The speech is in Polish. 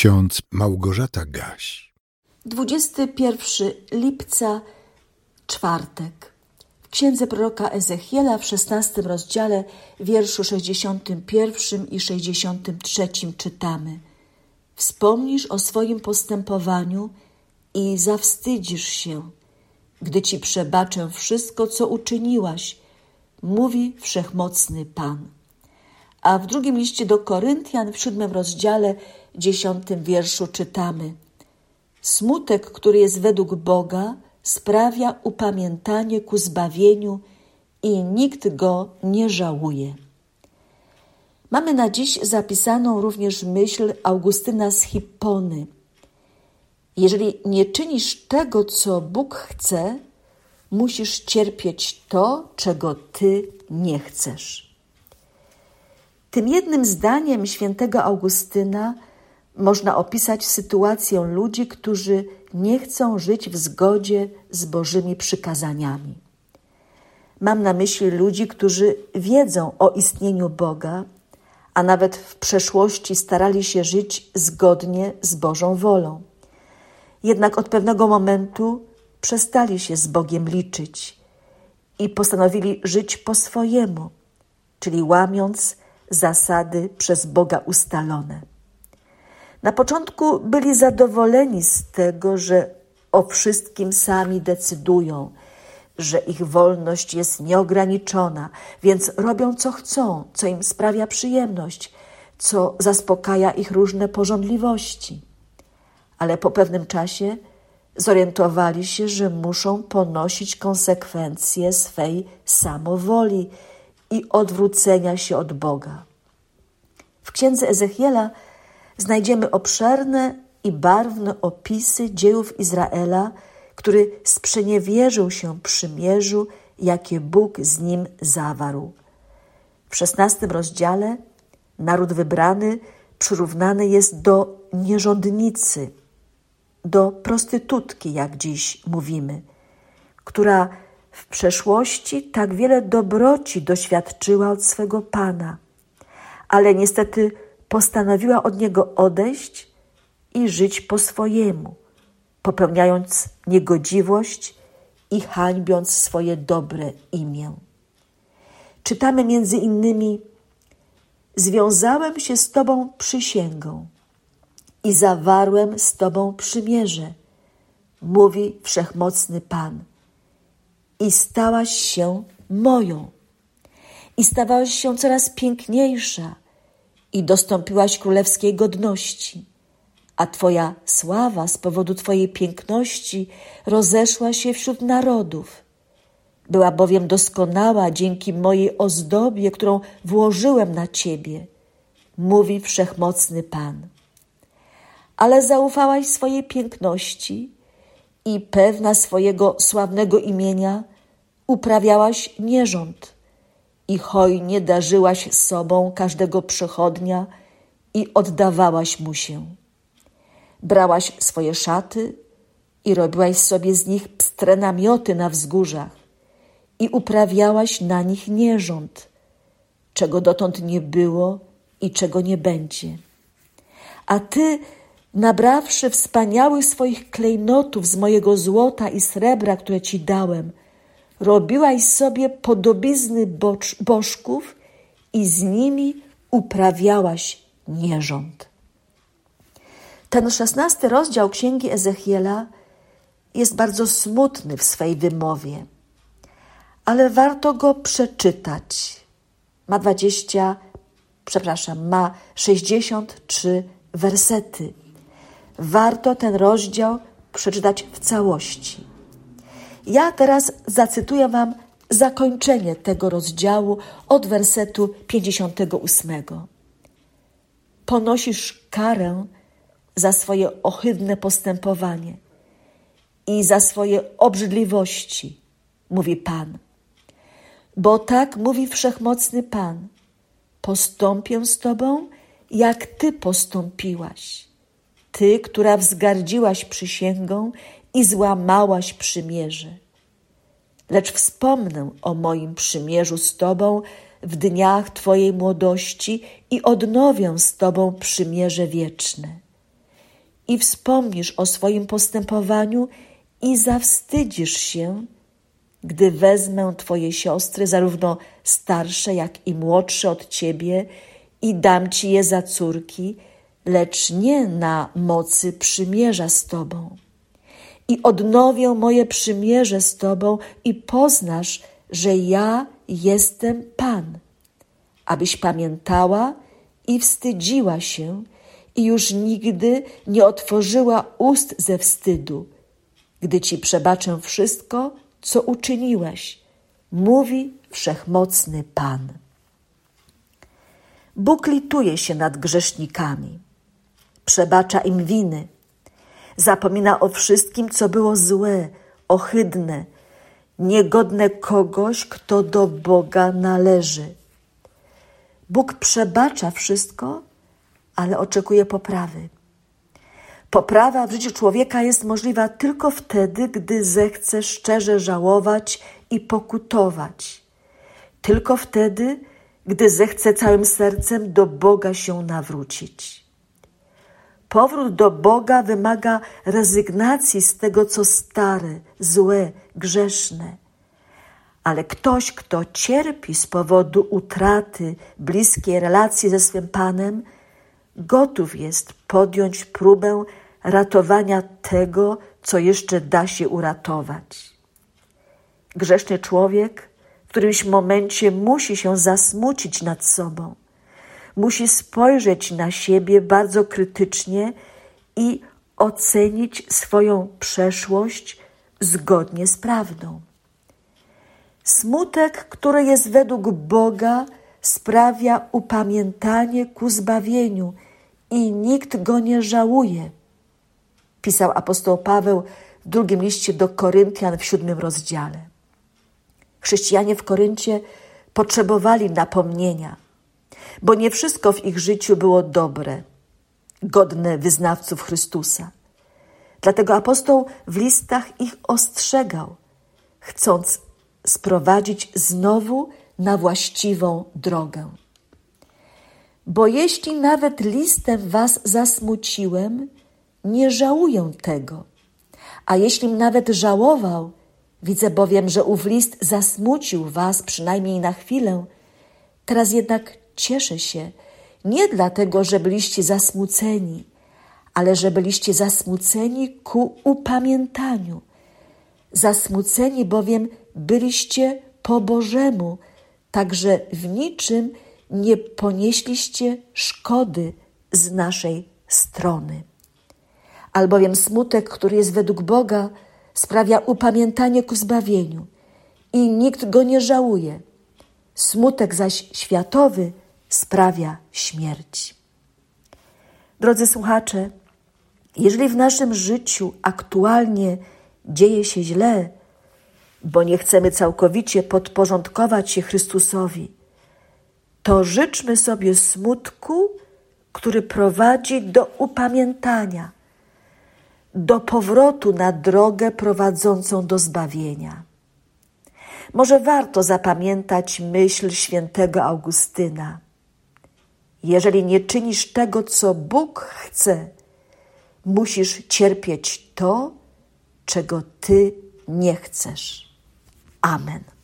Ksiądz Małgorzata Gaś. 21 lipca, czwartek. W księdze proroka Ezechiela w 16 rozdziale, wierszu 61 i 63 czytamy: Wspomnisz o swoim postępowaniu i zawstydzisz się, gdy ci przebaczę wszystko, co uczyniłaś, mówi Wszechmocny Pan. A w drugim liście do Koryntian w 7 rozdziale, 10 wierszu czytamy: Smutek, który jest według Boga, sprawia upamiętanie ku zbawieniu i nikt go nie żałuje. Mamy na dziś zapisaną również myśl Augustyna z Hippony: jeżeli nie czynisz tego, co Bóg chce, musisz cierpieć to, czego ty nie chcesz. Tym jednym zdaniem świętego Augustyna można opisać sytuację ludzi, którzy nie chcą żyć w zgodzie z Bożymi przykazaniami. Mam na myśli ludzi, którzy wiedzą o istnieniu Boga, a nawet w przeszłości starali się żyć zgodnie z Bożą wolą. Jednak od pewnego momentu przestali się z Bogiem liczyć i postanowili żyć po swojemu, czyli łamiąc zasady przez Boga ustalone. Na początku byli zadowoleni z tego, że o wszystkim sami decydują, że ich wolność jest nieograniczona, więc robią co chcą, co im sprawia przyjemność, co zaspokaja ich różne pożądliwości. Ale po pewnym czasie zorientowali się, że muszą ponosić konsekwencje swej samowoli i odwrócenia się od Boga. W księdze Ezechiela znajdziemy obszerne i barwne opisy dziejów Izraela, który sprzeniewierzył się przymierzu, jakie Bóg z nim zawarł. W 16 rozdziale naród wybrany przyrównany jest do nierządnicy, do prostytutki, jak dziś mówimy, która w przeszłości tak wiele dobroci doświadczyła od swego Pana, ale niestety postanowiła od niego odejść i żyć po swojemu, popełniając niegodziwość i hańbiąc swoje dobre imię. Czytamy między innymi: Związałem się z Tobą przysięgą i zawarłem z Tobą przymierze, mówi Wszechmocny Pan, i stałaś się moją, i stawałaś się coraz piękniejsza, i dostąpiłaś królewskiej godności, a Twoja sława z powodu Twojej piękności rozeszła się wśród narodów. Była bowiem doskonała dzięki mojej ozdobie, którą włożyłem na Ciebie, mówi Wszechmocny Pan. Ale zaufałaś swojej piękności i pewna swojego sławnego imienia uprawiałaś nierząd i hojnie darzyłaś sobą każdego przechodnia i oddawałaś mu się. Brałaś swoje szaty i robiłaś sobie z nich pstre namioty na wzgórzach i uprawiałaś na nich nierząd, czego dotąd nie było i czego nie będzie. A Ty, nabrawszy wspaniałych swoich klejnotów z mojego złota i srebra, które Ci dałem, robiłaś sobie podobizny bożków i z nimi uprawiałaś nierząd. Ten 16 rozdział Księgi Ezechiela jest bardzo smutny w swej wymowie, ale warto go przeczytać. Ma 63 wersety. Warto ten rozdział przeczytać w całości. Ja teraz zacytuję Wam zakończenie tego rozdziału od wersetu 58. Ponosisz karę za swoje ohydne postępowanie i za swoje obrzydliwości, mówi Pan. Bo tak mówi Wszechmocny Pan: postąpię z Tobą, jak Ty postąpiłaś, Ty, która wzgardziłaś przysięgą i złamałaś przymierze. Lecz wspomnę o moim przymierzu z Tobą w dniach Twojej młodości i odnowię z Tobą przymierze wieczne. i wspomnisz o swoim postępowaniu i zawstydzisz się, gdy wezmę twoje siostry, zarówno starsze, jak i młodsze od ciebie, i dam ci je za córki, lecz nie na mocy przymierza z tobą. I odnowię moje przymierze z tobą i poznasz, że ja jestem Pan, abyś pamiętała i wstydziła się i już nigdy nie otworzyła ust ze wstydu, gdy ci przebaczę wszystko, co uczyniłeś, mówi Wszechmocny Pan. Bóg lituje się nad grzesznikami, przebacza im winy, zapomina o wszystkim, co było złe, ohydne, niegodne kogoś, kto do Boga należy. Bóg przebacza wszystko, ale oczekuje poprawy. Poprawa w życiu człowieka jest możliwa tylko wtedy, gdy zechce szczerze żałować i pokutować. Tylko wtedy, gdy zechce całym sercem do Boga się nawrócić. Powrót do Boga wymaga rezygnacji z tego, co stare, złe, grzeszne. Ale ktoś, kto cierpi z powodu utraty bliskiej relacji ze swym Panem, gotów jest podjąć próbę ratowania tego, co jeszcze da się uratować. Grzeszny człowiek w którymś momencie musi się zasmucić nad sobą. Musi spojrzeć na siebie bardzo krytycznie i ocenić swoją przeszłość zgodnie z prawdą. Smutek, który jest według Boga, sprawia upamiętanie ku zbawieniu i nikt go nie żałuje, pisał apostoł Paweł w drugim liście do Koryntian w 7 rozdziale. Chrześcijanie w Koryncie potrzebowali napomnienia, bo nie wszystko w ich życiu było dobre, godne wyznawców Chrystusa. Dlatego apostoł w listach ich ostrzegał, chcąc sprowadzić znowu na właściwą drogę. Bo jeśli nawet listem was zasmuciłem, nie żałuję tego. A jeśli nawet żałował, widzę bowiem, że ów list zasmucił was przynajmniej na chwilę. Teraz jednak cieszę się, nie dlatego, że byliście zasmuceni, ale że byliście zasmuceni ku upamiętaniu. Zasmuceni bowiem byliście po Bożemu, także w niczym nie ponieśliście szkody z naszej strony. Albowiem smutek, który jest według Boga, sprawia upamiętanie ku zbawieniu i nikt go nie żałuje. Smutek zaś światowy sprawia śmierć. Drodzy słuchacze, jeżeli w naszym życiu aktualnie dzieje się źle, bo nie chcemy całkowicie podporządkować się Chrystusowi, to życzmy sobie smutku, który prowadzi do upamiętania, do powrotu na drogę prowadzącą do zbawienia. Może warto zapamiętać myśl świętego Augustyna. Jeżeli nie czynisz tego, co Bóg chce, musisz cierpieć to, czego ty nie chcesz. Amen.